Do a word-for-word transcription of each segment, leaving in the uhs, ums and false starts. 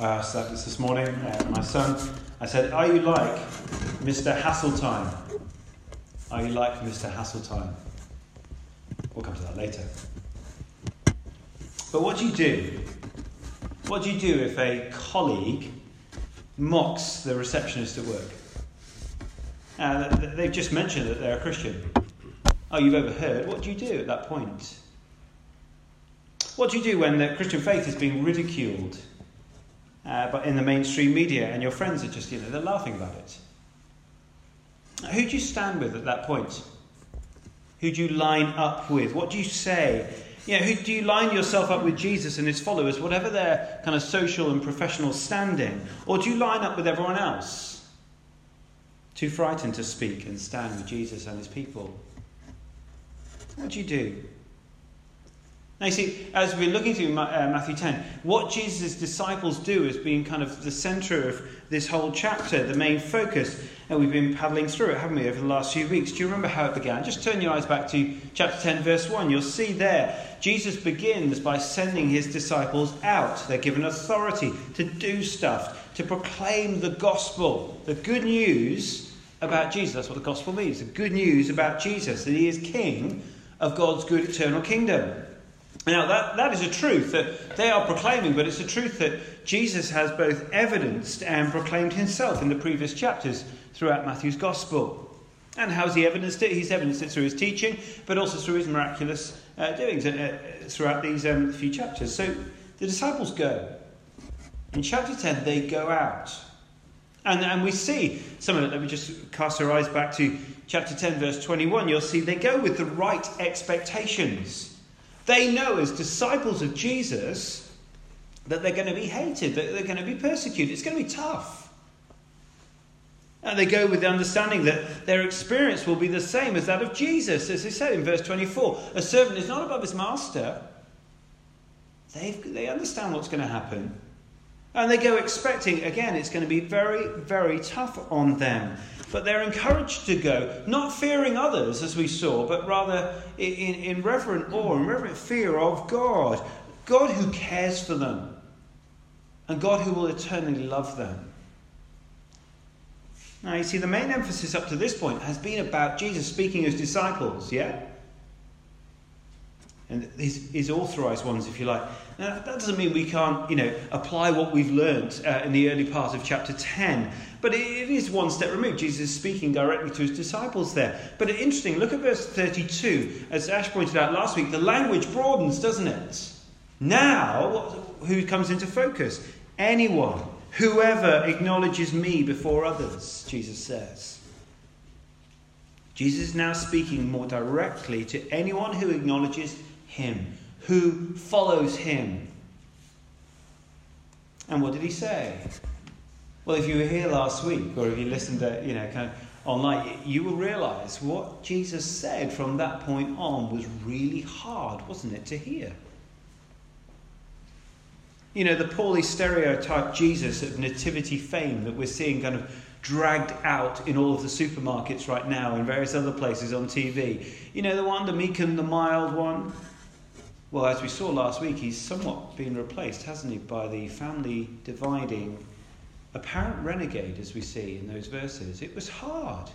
uh, service this morning, and my son, I said, are you like Mister Hasseltine? Are you like Mister Hasseltine? We'll come to that later. But what do you do? What do you do if a colleague mocks the receptionist at work? Uh, they've just mentioned that they're a Christian. Oh, you've overheard. What do you do at that point? What do you do when the Christian faith is being ridiculed uh, but in the mainstream media and your friends are just, you know, they're laughing about it? Who do you stand with at that point? Who do you line up with? What do you say? You know, who do you line yourself up with? Jesus and his followers, whatever their kind of social and professional standing? Or do you line up with everyone else? Too frightened to speak and stand with Jesus and his people? What do you do? Now you see, as we're looking through Matthew ten, what Jesus' disciples do is being kind of the centre of this whole chapter, the main focus. And we've been paddling through it, haven't we, over the last few weeks. Do you remember how it began? Just turn your eyes back to chapter ten, verse one. You'll see there, Jesus begins by sending his disciples out. They're given authority to do stuff, to proclaim the gospel, the good news about Jesus. That's what the gospel means, the good news about Jesus, that he is king of God's good eternal kingdom. Now, that, that is a truth that they are proclaiming, but it's a truth that Jesus has both evidenced and proclaimed himself in the previous chapters throughout Matthew's gospel. And how has he evidenced it? He's evidenced it through his teaching, but also through his miraculous uh, doings uh, throughout these um, few chapters. So the disciples go. In chapter ten, they go out. And, and we see some of it. Let me just cast our eyes back to chapter ten, verse twenty-one. You'll see they go with the right expectations. They know as disciples of Jesus that they're going to be hated, that they're going to be persecuted. It's going to be tough. And they go with the understanding that their experience will be the same as that of Jesus. As they said in verse twenty-four, a servant is not above his master. They've, they understand what's going to happen. And they go expecting, again, it's going to be very, very tough on them. But they're encouraged to go, not fearing others, as we saw, but rather in, in reverent awe and reverent fear of God. God who cares for them. And God who will eternally love them. Now, you see, the main emphasis up to this point has been about Jesus speaking as disciples, yeah? And his, his authorised ones, if you like. Now, that doesn't mean we can't, you know, apply what we've learned uh, in the early part of chapter ten. But it, it is one step removed. Jesus is speaking directly to his disciples there. But it's interesting, look at verse thirty-two. As Ash pointed out last week, the language broadens, doesn't it? Now, what, who comes into focus? Anyone, whoever acknowledges me before others, Jesus says. Jesus is now speaking more directly to anyone who acknowledges him, who follows him. And what did he say? Well, if you were here last week, or if you listened to, you know, kind of online, you will realise what Jesus said from that point on was really hard, wasn't it, to hear? You know, the poorly stereotyped Jesus of nativity fame that we're seeing kind of dragged out in all of the supermarkets right now and various other places on T V. You know, the one, the meek and the mild one. Well, as we saw last week, he's somewhat been replaced, hasn't he, by the family-dividing apparent renegade, as we see in those verses. It was hard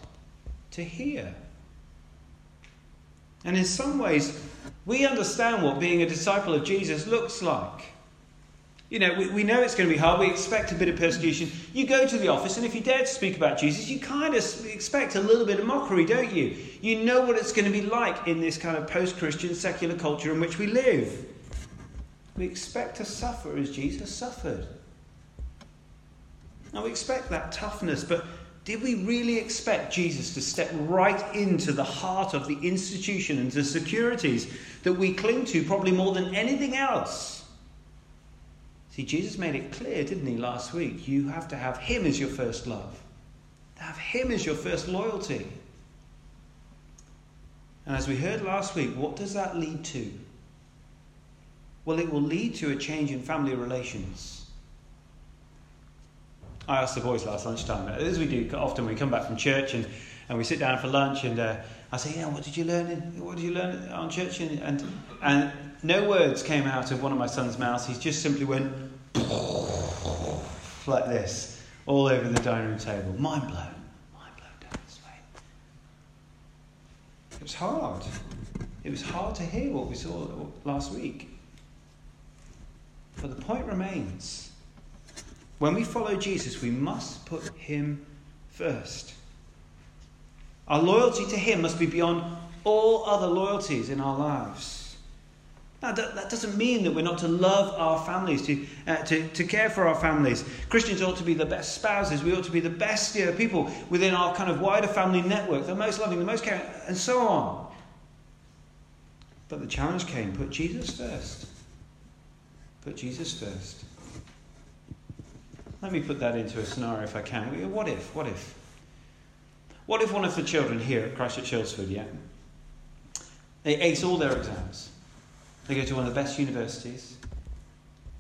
to hear. And in some ways, we understand what being a disciple of Jesus looks like. You know, we, we know it's going to be hard. We expect a bit of persecution. You go to the office, and if you dare to speak about Jesus, you kind of expect a little bit of mockery, don't you? You know what it's going to be like in this kind of post-Christian secular culture in which we live. We expect to suffer as Jesus suffered. Now, we expect that toughness, but did we really expect Jesus to step right into the heart of the institution and the securities that we cling to probably more than anything else? See, Jesus made it clear, didn't he, last week? You have to have him as your first love. Have him as your first loyalty. And as we heard last week, what does that lead to? Well, it will lead to a change in family relations. I asked the boys last lunchtime, as we do often, we come back from church and, and we sit down for lunch and uh, I say, yeah, what did you learn in, what did you learn on church? And and, and no words came out of one of my son's mouths. He just simply went like this all over the dining room table. Mind blown. Mind blown down this way. It was hard. It was hard to hear what we saw last week. But the point remains. When we follow Jesus, we must put him first. Our loyalty to him must be beyond all other loyalties in our lives. Now, that, that doesn't mean that we're not to love our families, to, uh, to, to care for our families. Christians ought to be the best spouses. We ought to be the best you know, people within our kind of wider family network, the most loving, the most caring, and so on. But the challenge came, put Jesus first. Put Jesus first. Let me put that into a scenario if I can. What if? What if? What if one of the children here at Christchurch Hillsford, yeah, they ace all their exams. They go to one of the best universities.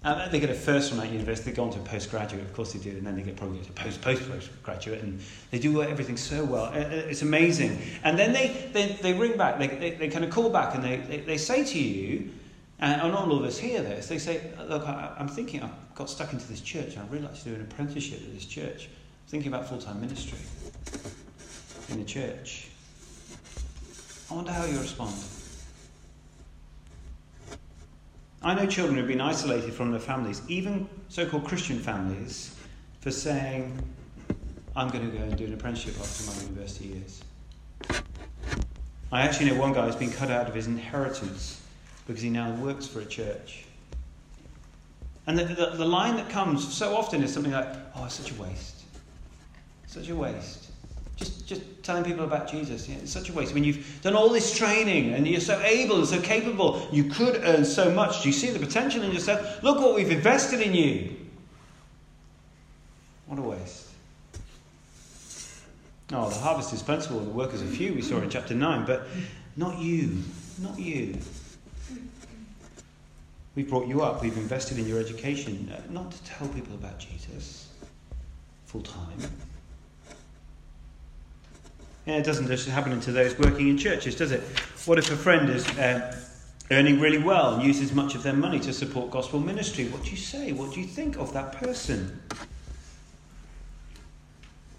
And they get a first from that university. They go on to postgraduate, of course they do, and then they get probably to post post postgraduate, and they do everything so well. It's amazing. And then they they, they ring back. They, they they kind of call back, and they they, they say to you. And not all of us hear this. They say, look, I, I'm thinking, I got stuck into this church. And I'd really like to do an apprenticeship at this church. I'm thinking about full-time ministry in the church. I wonder how you respond. I know children who have been isolated from their families, even so-called Christian families, for saying, I'm going to go and do an apprenticeship after my university years. I actually know one guy who's been cut out of his inheritance because he now works for a church. And the, the, the line that comes so often is something like, oh, it's such a waste. Such a waste. Just just telling people about Jesus. Yeah, it's such a waste. I mean, you've done all this training, and you're so able and so capable. You could earn so much. Do you see the potential in yourself? Look what we've invested in you. What a waste. Oh, the harvest is plentiful, the workers are few, we saw in chapter nine. But not you. Not you. We've brought you up, we've invested in your education, not to tell people about Jesus full time. Yeah, it doesn't just happen to those working in churches, does it? What if a friend is uh, earning really well and uses much of their money to support gospel ministry? What do you say? What do you think of that person?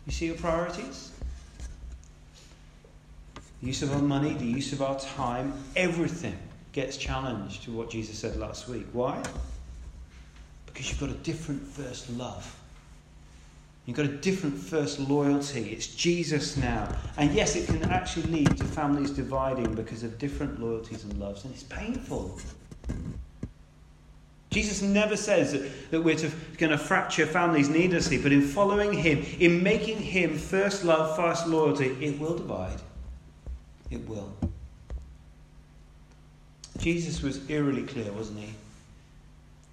You see your priorities? The use of our money, the use of our time, everything gets challenged to what Jesus said last week. Why? Because you've got a different first love. You've got a different first loyalty. It's Jesus now. And yes, it can actually lead to families dividing because of different loyalties and loves, and it's painful. Jesus never says that, that we're to, going to fracture families needlessly, but in following him, in making him first love, first loyalty, it will divide. It will. Jesus was eerily clear, wasn't he?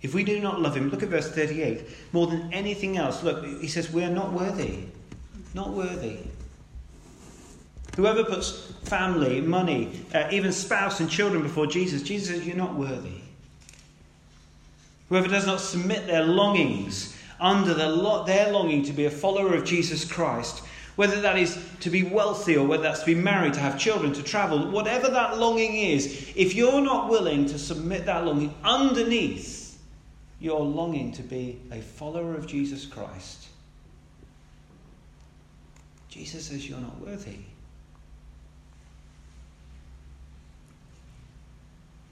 If we do not love him, look at verse thirty-eight. More than anything else, look, he says, we are not worthy. Not worthy. Whoever puts family, money, uh, even spouse and children before Jesus, Jesus says, you're not worthy. Whoever does not submit their longings under the lo- their longing to be a follower of Jesus Christ, whether that is to be wealthy or whether that's to be married, to have children, to travel, whatever that longing is, if you're not willing to submit that longing underneath your longing to be a follower of Jesus Christ, Jesus says you're not worthy.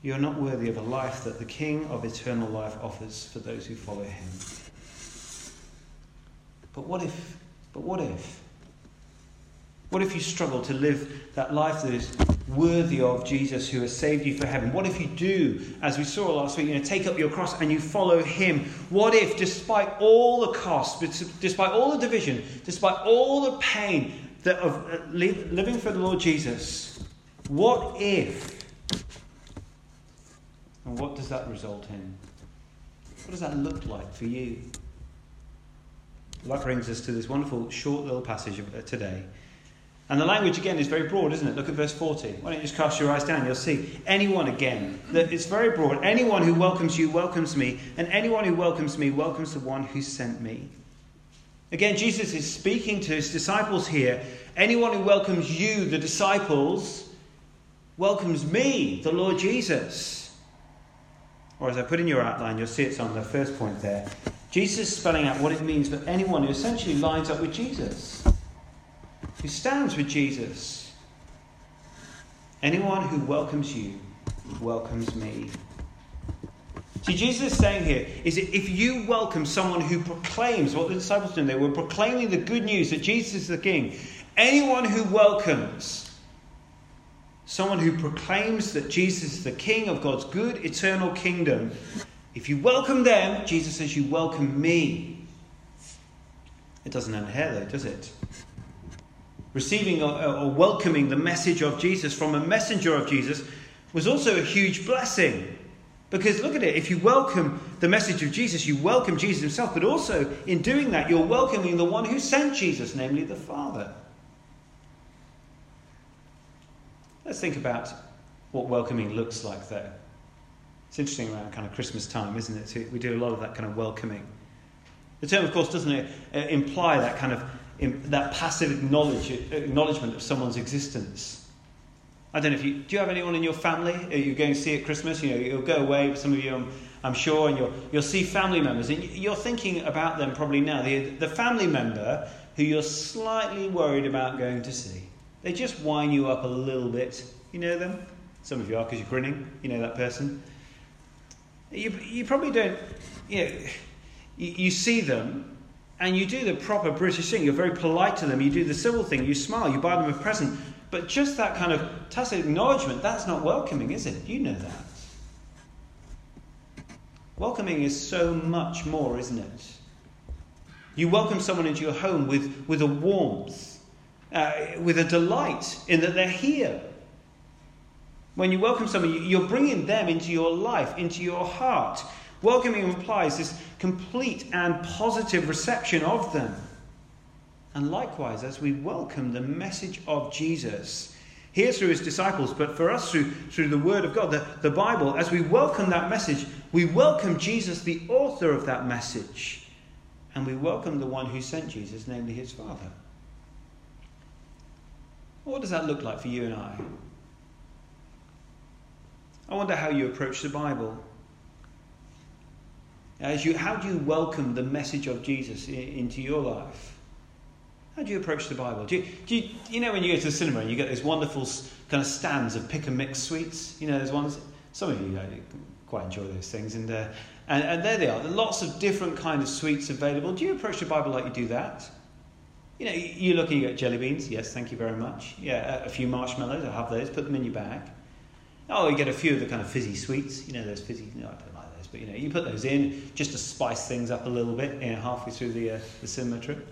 You're not worthy of a life that the King of eternal life offers for those who follow him. But what if, but what if, What if you struggle to live that life that is worthy of Jesus who has saved you for heaven? What if you do, as we saw last week, you know, take up your cross and you follow him? What if, despite all the cost, despite all the division, despite all the pain that of living for the Lord Jesus, what if? And what does that result in? What does that look like for you? Well, that brings us to this wonderful short little passage today. And the language, again, is very broad, isn't it? Look at verse forty. Why don't you just cast your eyes down? You'll see anyone, again. It's very broad. Anyone who welcomes you welcomes me, and anyone who welcomes me welcomes the one who sent me. Again, Jesus is speaking to his disciples here. Anyone who welcomes you, the disciples, welcomes me, the Lord Jesus. Or as I put in your outline, you'll see it's on the first point there. Jesus is spelling out what it means for anyone who essentially lines up with Jesus, who stands with Jesus. Anyone who welcomes you welcomes me. See, Jesus is saying here is that if you welcome someone who proclaims what the disciples did, they were proclaiming the good news that Jesus is the King. Anyone who welcomes someone who proclaims that Jesus is the King of God's good eternal kingdom, if you welcome them, Jesus says, you welcome me. It doesn't end here, though, does it? Receiving or, or welcoming the message of Jesus from a messenger of Jesus was also a huge blessing. Because look at it, if you welcome the message of Jesus, you welcome Jesus himself. But also, in doing that, you're welcoming the one who sent Jesus, namely the Father. Let's think about what welcoming looks like, though. It's interesting around kind of Christmas time, isn't it? So we do a lot of that kind of welcoming. The term, of course, doesn't imply that kind of that passive acknowledge, acknowledgement of someone's existence. I don't know if you do. You have anyone in your family you're going to see at Christmas? You know, you'll go away. But some of you, I'm, I'm sure, and you'll you'll see family members, and you're thinking about them probably now. The the family member who you're slightly worried about going to see. They just wind you up a little bit. You know them. Some of you are because you're grinning. You know that person. You you probably don't, you know, you, you see them and you do the proper British thing. You're very polite to them. You do the civil thing. You smile. You buy them a present. But just that kind of tacit acknowledgement, that's not welcoming, is it? You know that. Welcoming is so much more, isn't it? You welcome someone into your home with, with a warmth, uh, with a delight in that they're here. When you welcome someone, you're bringing them into your life, into your heart. Welcoming implies this complete and positive reception of them. And likewise, as we welcome the message of Jesus, here through his disciples, but for us through, through the Word of God, the, the Bible, as we welcome that message, we welcome Jesus, the author of that message. And we welcome the one who sent Jesus, namely his Father. What does that look like for you and I? I wonder how you approach the Bible. As you, how do you welcome the message of Jesus in, into your life? How do you approach the Bible? Do you, do you, you know when you go to the cinema and you get those wonderful kind of stands of pick and mix sweets? You know those ones? Some of you, you know, quite enjoy those things. And, uh, and, and there they are. There are lots of different kinds of sweets available. Do you approach the Bible like you do that? You know, you look and you get jelly beans. Yes, thank you very much. Yeah, a, a few marshmallows. I'll have those. Put them in your bag. Oh, you get a few of the kind of fizzy sweets. You know, those fizzy... No, I don't like those, but, you know, you put those in just to spice things up a little bit, you know, halfway through the, uh, the cinema trip.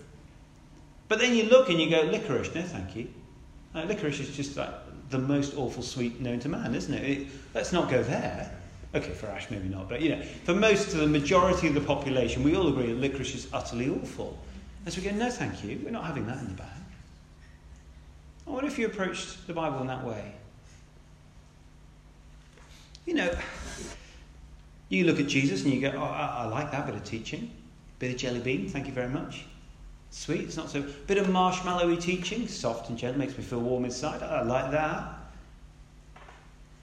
But then you look and you go, licorice, no thank you. Like, licorice is just like the most awful sweet known to man, isn't it? it? Let's not go there. Okay, for Ash, maybe not. But, you know, for most of the majority of the population, we all agree that licorice is utterly awful. And so we go, no thank you, we're not having that in the bag. I wonder if you approached the Bible in that way. You know, you look at Jesus and you go, oh, I, I like that bit of teaching. Bit of jelly bean, thank you very much. Sweet, it's not so... Bit of marshmallowy teaching, soft and gentle, makes me feel warm inside. I like that.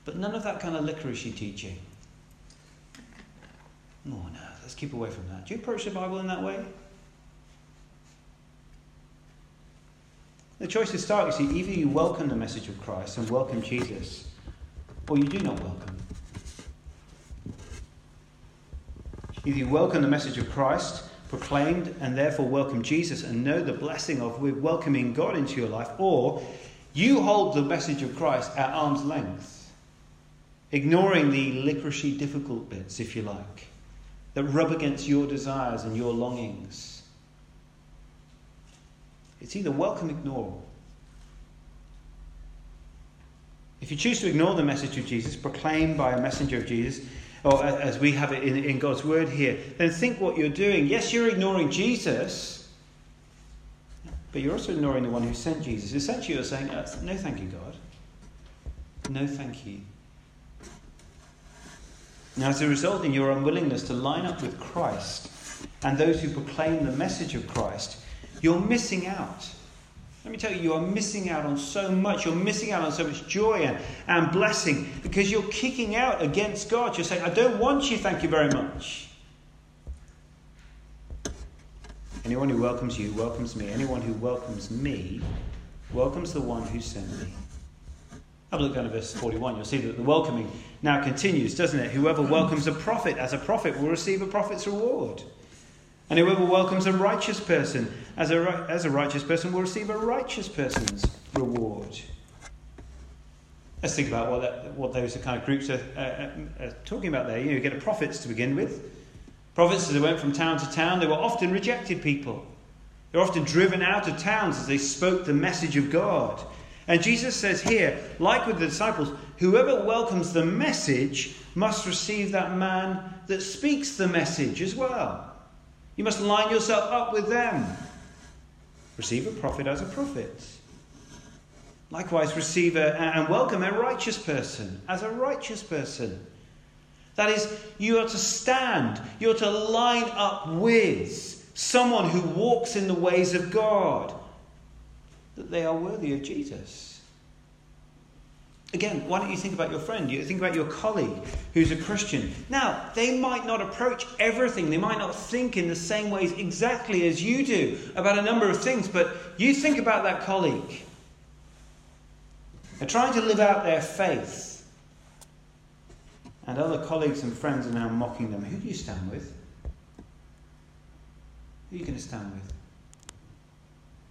But none of that kind of licoricey teaching. Oh no, let's keep away from that. Do you approach the Bible in that way? The choice is stark, you see. Either you welcome the message of Christ and welcome Jesus, or you do not welcome. Either you welcome the message of Christ proclaimed and therefore welcome Jesus and know the blessing of welcoming God into your life, or you hold the message of Christ at arm's length, ignoring the licoricey difficult bits, if you like, that rub against your desires and your longings. It's either welcome, ignore. If you choose to ignore the message of Jesus proclaimed by a messenger of Jesus, or as we have it in, in God's word here, then think what you're doing. Yes, you're ignoring Jesus, but you're also ignoring the one who sent Jesus. Essentially, you're saying, no, thank you, God. No, thank you. Now, as a result, in your unwillingness to line up with Christ and those who proclaim the message of Christ, you're missing out. Let me tell you, you are missing out on so much. You're missing out on so much joy and, and blessing because you're kicking out against God. You're saying, I don't want you, thank you very much. Anyone who welcomes you welcomes me. Anyone who welcomes me welcomes the one who sent me. Have a look down at verse forty-one. You'll see that the welcoming now continues, doesn't it? Whoever welcomes a prophet as a prophet will receive a prophet's reward. And whoever welcomes a righteous person as a, as a righteous person will receive a righteous person's reward. Let's think about what that, what those kind of groups are, uh, are talking about there. You know, you get a prophets to begin with. Prophets, as they went from town to town, they were often rejected people. They were often driven out of towns as they spoke the message of God. And Jesus says here, like with the disciples, whoever welcomes the message must receive that man that speaks the message as well. You must line yourself up with them. Receive a prophet as a prophet. Likewise, receive a, and welcome a righteous person as a righteous person. That is, you are to stand, you are to line up with someone who walks in the ways of God, that they are worthy of Jesus. Again, why don't you think about your friend? You think about your colleague who's a Christian. Now, they might not approach everything. They might not think in the same ways exactly as you do about a number of things, but you think about that colleague. They're trying to live out their faith. And other colleagues and friends are now mocking them. Who do you stand with? Who are you going to stand with?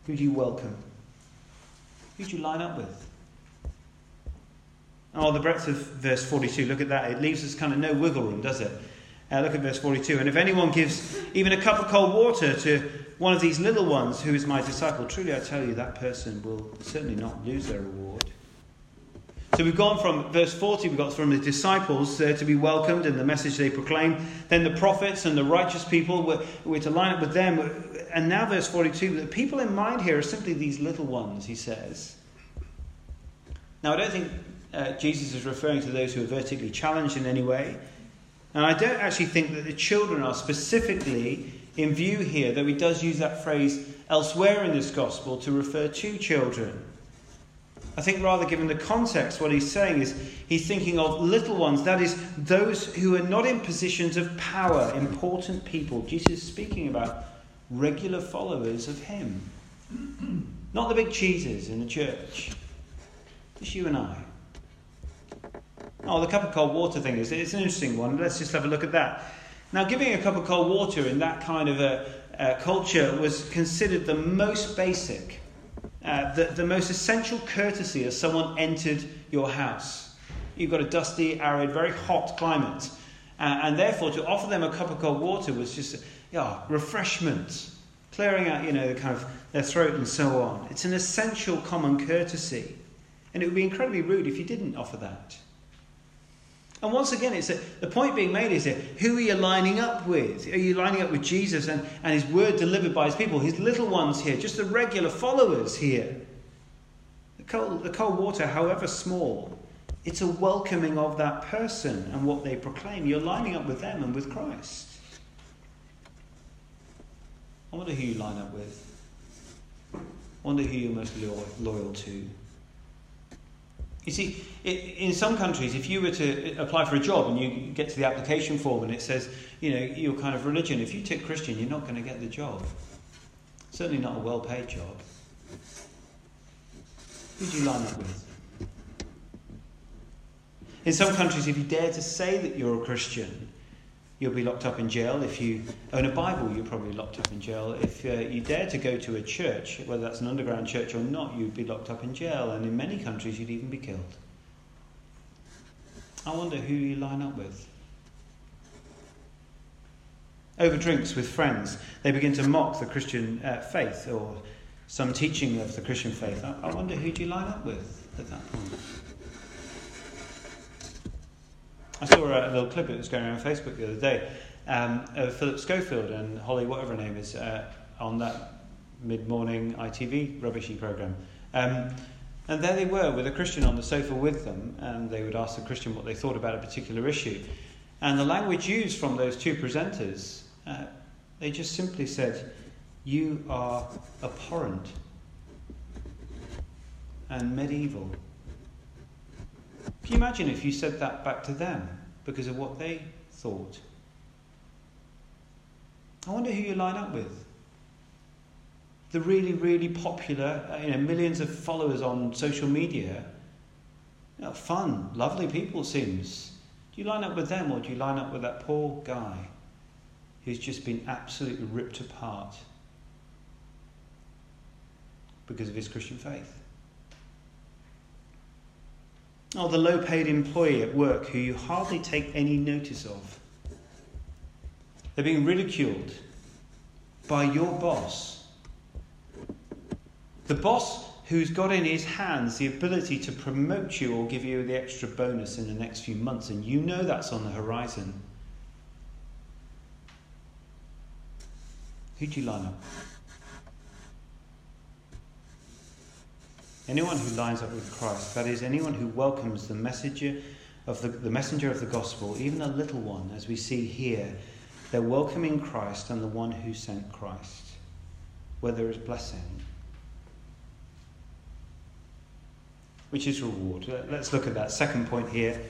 Who do you welcome? Who do you line up with? Oh, the breadth of verse forty-two, look at that. It leaves us kind of no wiggle room, does it? Uh, look at verse forty-two. And if anyone gives even a cup of cold water to one of these little ones who is my disciple, truly I tell you that person will certainly not lose their reward. So we've gone from verse forty, we've got from the disciples uh, to be welcomed and the message they proclaim. Then the prophets and the righteous people, we're, we're to line up with them. And now verse forty-two, the people in mind here are simply these little ones, he says. Now I don't think uh, Jesus is referring to those who are vertically challenged in any way. And I don't actually think that the children are specifically in view here, though he does use that phrase elsewhere in this gospel to refer to children. I think rather given the context, what he's saying is he's thinking of little ones, that is, those who are not in positions of power, important people. Jesus is speaking about regular followers of him. Not the big cheeses in the church. Just you and I. Oh, the cup of cold water thing, is it's an interesting one. Let's just have a look at that. Now, giving a cup of cold water in that kind of a, a culture was considered the most basic Uh, the, the most essential courtesy as someone entered your house. You've got a dusty, arid, very hot climate. Uh, and therefore, to offer them a cup of cold water was just yeah, refreshment, clearing out, you know, the kind of their throat and so on. It's an essential common courtesy. And it would be incredibly rude if you didn't offer that. And once again, it's a, the point being made is that who are you lining up with? Are you lining up with Jesus and, and his word delivered by his people, his little ones here, just the regular followers here? The cold, the cold water, however small, it's a welcoming of that person and what they proclaim. You're lining up with them and with Christ. I wonder who you line up with. I wonder who you're most loyal, loyal to. You see, in some countries, if you were to apply for a job and you get to the application form and it says, you know, your kind of religion, if you tick Christian, you're not going to get the job. Certainly not a well-paid job. Who do you line up with? In some countries, if you dare to say that you're a Christian, you'll be locked up in jail. If you own a Bible, you're probably locked up in jail. If uh, you dare to go to a church, whether that's an underground church or not, you'd be locked up in jail. And in many countries, you'd even be killed. I wonder who you line up with. Over drinks with friends, they begin to mock the Christian uh, faith or some teaching of the Christian faith. I, I wonder who do you line up with at that point? I saw a little clip that was going around Facebook the other day um, of Philip Schofield and Holly, whatever her name is, uh, on that mid-morning I T V rubbishy programme. Um, and there they were with a Christian on the sofa with them, and they would ask the Christian what they thought about a particular issue. And the language used from those two presenters, uh, they just simply said, "You are abhorrent and medieval." Can you imagine if you said that back to them because of what they thought? I wonder who you line up with. the really, really popular, you know, millions of followers on social media, you know, fun, lovely people seems. Do you line up with them, or do you line up with that poor guy who's just been absolutely ripped apart because of his Christian faith? Or the low-paid employee at work who you hardly take any notice of. They're being ridiculed by your boss. The boss who's got in his hands the ability to promote you or give you the extra bonus in the next few months, and you know that's on the horizon. Who do you line up? Anyone who lines up with Christ, that is, anyone who welcomes the messenger of the, the messenger of the gospel, even a little one, as we see here, they're welcoming Christ and the one who sent Christ, where there is blessing, which is reward. Let's look at that second point here.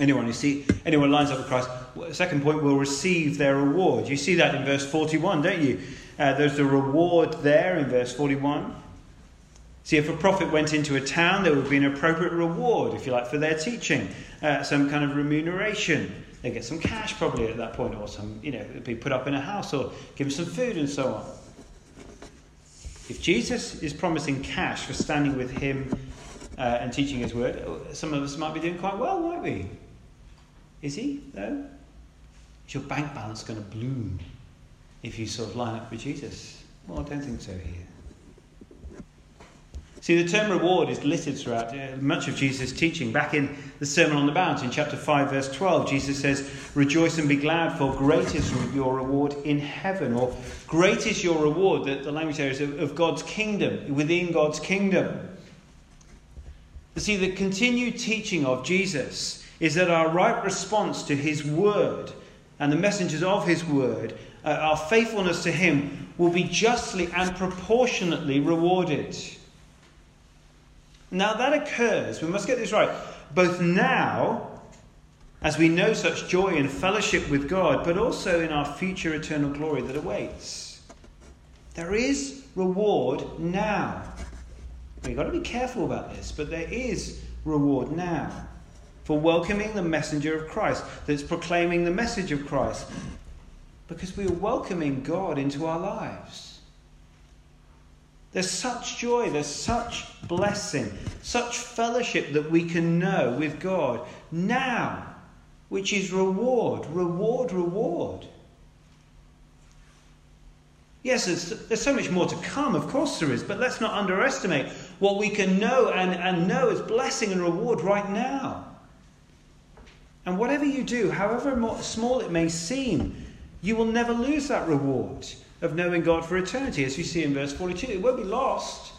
Anyone who see, anyone lines up with Christ, second point, will receive their reward. You see that in verse forty-one, don't you? Uh, there's the reward there in verse forty-one. See, if a prophet went into a town, there would be an appropriate reward, if you like, for their teaching, uh, some kind of remuneration. They get some cash probably at that point, or some, you know, it'd be put up in a house, or give them some food and so on. If Jesus is promising cash for standing with him uh, and teaching his word, some of us might be doing quite well, might we? Is he, though? Is your bank balance going to bloom if you sort of line up with Jesus? Well, I don't think so here. See, the term reward is littered throughout much of Jesus' teaching. Back in the Sermon on the Mount, in chapter five, verse twelve, Jesus says, "Rejoice and be glad, for great is your reward in heaven," or "great is your reward," the language there is of God's kingdom, within God's kingdom. See, the continued teaching of Jesus is that our right response to his word and the messengers of his word, uh, our faithfulness to him, will be justly and proportionately rewarded. Now that occurs, we must get this right, both now, as we know such joy and fellowship with God, but also in our future eternal glory that awaits. There is reward now. We've got to be careful about this, but there is reward now for welcoming the messenger of Christ, that's proclaiming the message of Christ, because we are welcoming God into our lives. There's such joy, there's such blessing, such fellowship that we can know with God now, which is reward, reward, reward. Yes, there's, there's so much more to come, of course there is, but let's not underestimate what we can know and, and know as blessing and reward right now. And whatever you do, however small it may seem, you will never lose that reward of knowing God for eternity, as you see in verse forty-two. It won't be lost.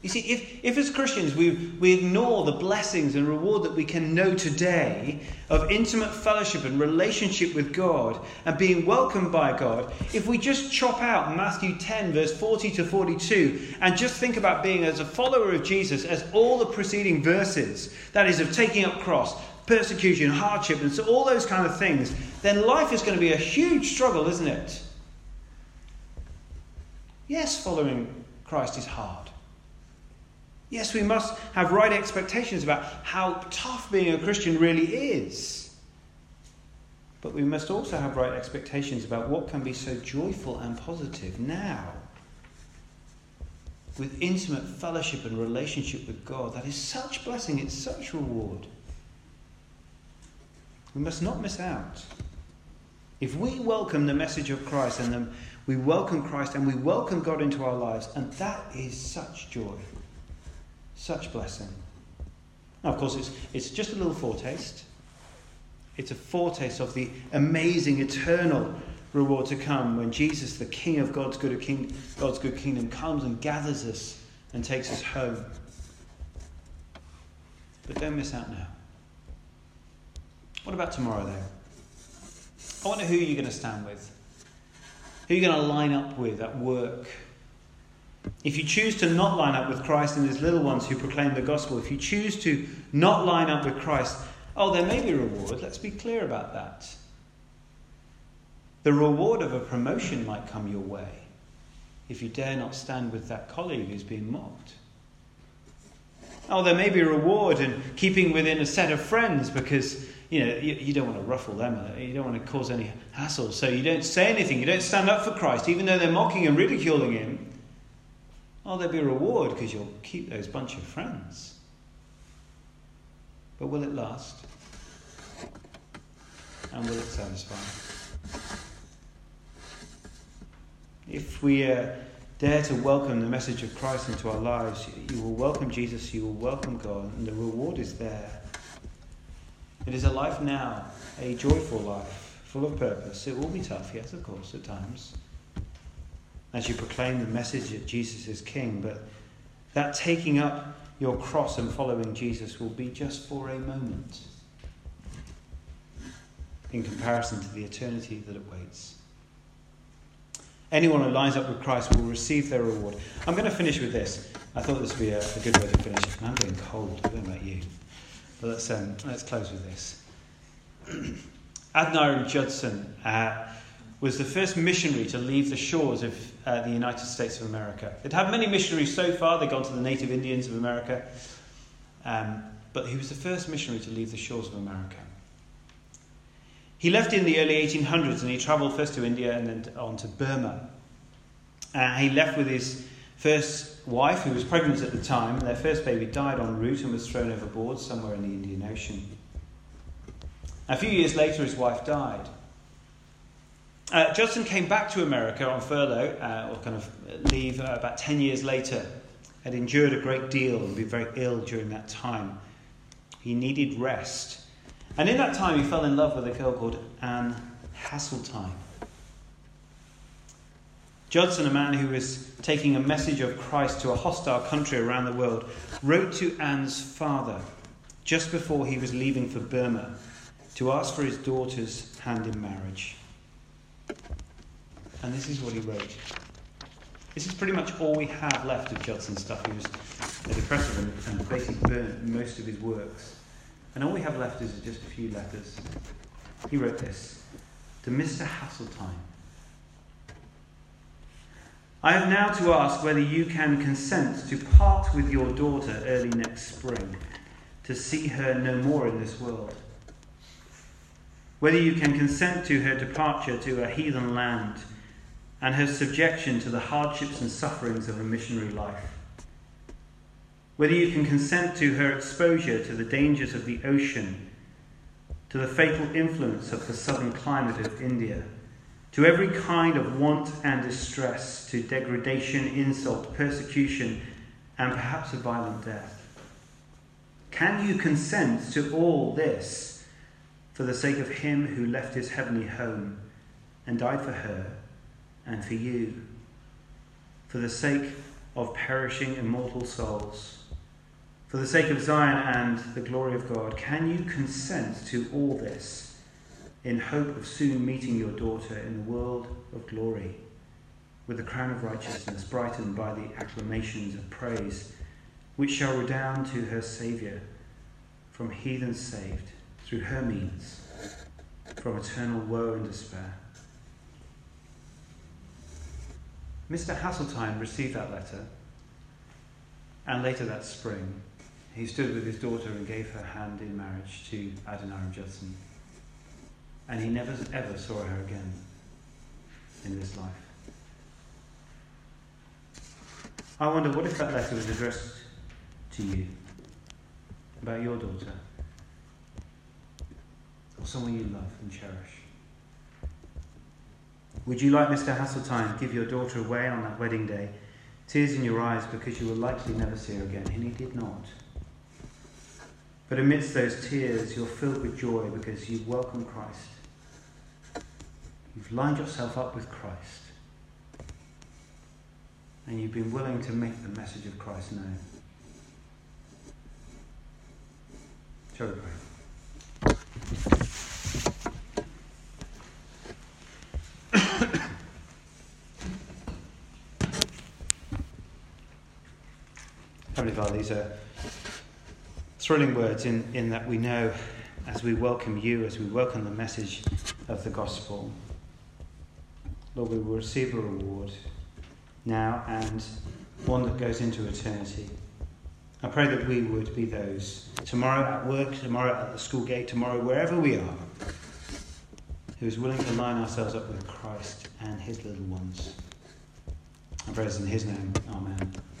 You see, if, if as Christians we, we ignore the blessings and reward that we can know today of intimate fellowship and relationship with God and being welcomed by God, if we just chop out Matthew ten, verse forty to forty-two, and just think about being as a follower of Jesus as all the preceding verses, that is, of taking up cross, persecution, hardship, and so all those kind of things, then life is going to be a huge struggle, isn't it? Yes, following Christ is hard. Yes, we must have right expectations about how tough being a Christian really is. But we must also have right expectations about what can be so joyful and positive now, with intimate fellowship and relationship with God. That is such blessing, it's such reward. We must not miss out. If we welcome the message of Christ, and then we welcome Christ and we welcome God into our lives, and that is such joy, such blessing. Now, of course, it's, it's just a little foretaste. It's a foretaste of the amazing eternal reward to come when Jesus, the King of God's good, King, God's good kingdom, comes and gathers us and takes us home. But don't miss out now. What about tomorrow, though? I wonder who you're going to stand with. Who you're going to line up with at work. If you choose to not line up with Christ and his little ones who proclaim the gospel, if you choose to not line up with Christ, oh, there may be reward. Let's be clear about that. The reward of a promotion might come your way if you dare not stand with that colleague who's being mocked. Oh, there may be reward in keeping within a set of friends because, you know, you, you don't want to ruffle them. You don't want to cause any hassle. So you don't say anything. You don't stand up for Christ, even though they're mocking and ridiculing him. Oh, there'll be reward because you'll keep those bunch of friends. But will it last? And will it satisfy? If we uh, dare to welcome the message of Christ into our lives, you will welcome Jesus, you will welcome God, and the reward is there. It is a life now, a joyful life, full of purpose. It will be tough, yes, of course, at times, as you proclaim the message that Jesus is King, but that taking up your cross and following Jesus will be just for a moment in comparison to the eternity that awaits. Anyone who lines up with Christ will receive their reward. I'm going to finish with this. I thought this would be a, a good way to finish. I'm getting cold. I don't know about you. But let's, um, let's close with this. Adoniram Judson uh, was the first missionary to leave the shores of uh, the United States of America. They'd had many missionaries so far. They'd gone to the native Indians of America. Um, but he was the first missionary to leave the shores of America. He left in the early eighteen hundreds and he travelled first to India and then on to Burma. Uh, he left with his first wife, who was pregnant at the time. Their first baby died en route and was thrown overboard somewhere in the Indian Ocean. A few years later, his wife died. Uh, Judson came back to America on furlough, uh, or kind of leave, uh, about ten years later. Had endured a great deal and been very ill during that time. He needed rest. And in that time, he fell in love with a girl called Anne Hasseltine. Judson, a man who was taking a message of Christ to a hostile country around the world, wrote to Anne's father just before he was leaving for Burma to ask for his daughter's hand in marriage. And this is what he wrote. This is pretty much all we have left of Judson's stuff. He was a depressive and basically burned most of his works. And all we have left is just a few letters. He wrote this. To Mister Hasseltine. I have now to ask whether you can consent to part with your daughter early next spring, to see her no more in this world. Whether you can consent to her departure to a heathen land and her subjection to the hardships and sufferings of a missionary life. Whether you can consent to her exposure to the dangers of the ocean, to the fatal influence of the southern climate of India, to every kind of want and distress, to degradation, insult, persecution, and perhaps a violent death. Can you consent to all this for the sake of him who left his heavenly home and died for her and for you, for the sake of perishing immortal souls? For the sake of Zion and the glory of God, can you consent to all this in hope of soon meeting your daughter in the world of glory with the crown of righteousness brightened by the acclamations of praise which shall redound to her Saviour, from heathens saved through her means, from eternal woe and despair? Mister Hasseltine received that letter, and later that spring he stood with his daughter and gave her hand in marriage to Adoniram Judson. And he never ever saw her again in this life. I wonder, what if that letter was addressed to you, about your daughter, or someone you love and cherish? Would you, like Mister Hasseltine, give your daughter away on that wedding day, tears in your eyes because you will likely never see her again? And he did not. But amidst those tears, you're filled with joy because you've welcomed Christ. You've lined yourself up with Christ. And you've been willing to make the message of Christ known. Shall we pray? Heavenly Father, these are thrilling words in, in that we know, as we welcome you, as we welcome the message of the gospel, Lord, we will receive a reward now and one that goes into eternity. I pray that we would be those tomorrow at work, tomorrow at the school gate, tomorrow wherever we are, who is willing to line ourselves up with Christ and his little ones. I pray this in his name. Amen.